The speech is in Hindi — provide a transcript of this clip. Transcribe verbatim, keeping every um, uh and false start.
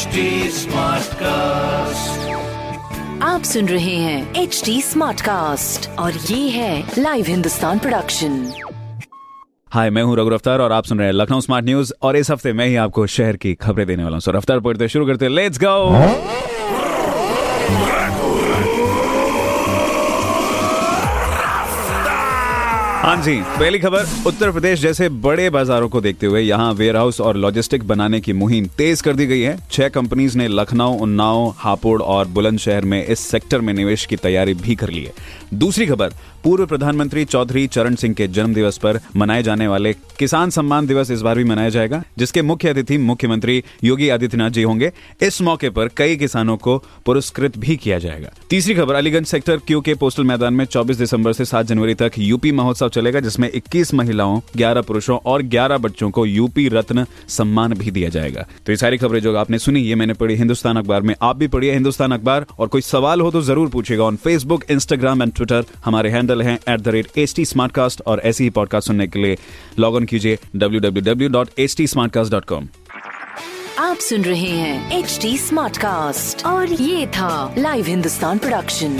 एच डी स्मार्ट कास्ट, आप सुन रहे हैं एच डी स्मार्ट कास्ट और ये है लाइव हिंदुस्तान प्रोडक्शन। हाय, मैं हूँ रघु रफ्तार और आप सुन रहे हैं लखनऊ स्मार्ट न्यूज और इस हफ्ते मैं ही आपको शहर की खबरें देने वाला हूँ। सो रफ्तार पढ़ते शुरू करते, लेट्स गो। हाँ जी, पहली खबर, उत्तर प्रदेश जैसे बड़े बाजारों को देखते हुए यहाँ वेयरहाउस और लॉजिस्टिक बनाने की मुहिम तेज कर दी गई है। छह कंपनीज ने लखनऊ, उन्नाव, हापुड़ और बुलंदशहर में इस सेक्टर में निवेश की तैयारी भी कर ली है। दूसरी खबर, पूर्व प्रधानमंत्री चौधरी चरण सिंह के जन्म दिवस पर मनाए जाने वाले किसान सम्मान दिवस इस बार भी मनाया जाएगा, जिसके मुख्य अतिथि मुख्यमंत्री योगी आदित्यनाथ जी होंगे। इस मौके पर कई किसानों को पुरस्कृत भी किया जाएगा। तीसरी खबर, अलीगंज सेक्टर क्यू के पोस्टल मैदान में चौबीस दिसंबर से सात जनवरी तक यूपी महोत्सव चलेगा, जिसमें इक्कीस महिलाओं, ग्यारह पुरुषों और ग्यारह बच्चों को यूपी रत्न सम्मान भी दिया जाएगा। तो ये सारी खबरें जो आपने सुनी, ये मैंने पढ़ी हिंदुस्तान अखबार में, आप भी पढ़िए हिंदुस्तान अखबार। और कोई सवाल हो तो जरूर पूछिएगा on Facebook, Instagram and Twitter. हमारे हैंडल है at the rate H T Smartcast और ऐसी ही पॉडकास्ट सुनने के लिए लॉग इन कीजिए W W W dot H T Smartcast dot com. आप सुन रहे हैं एच टी स्मार्ट कास्ट और ये था लाइव हिंदुस्तान प्रोडक्शन।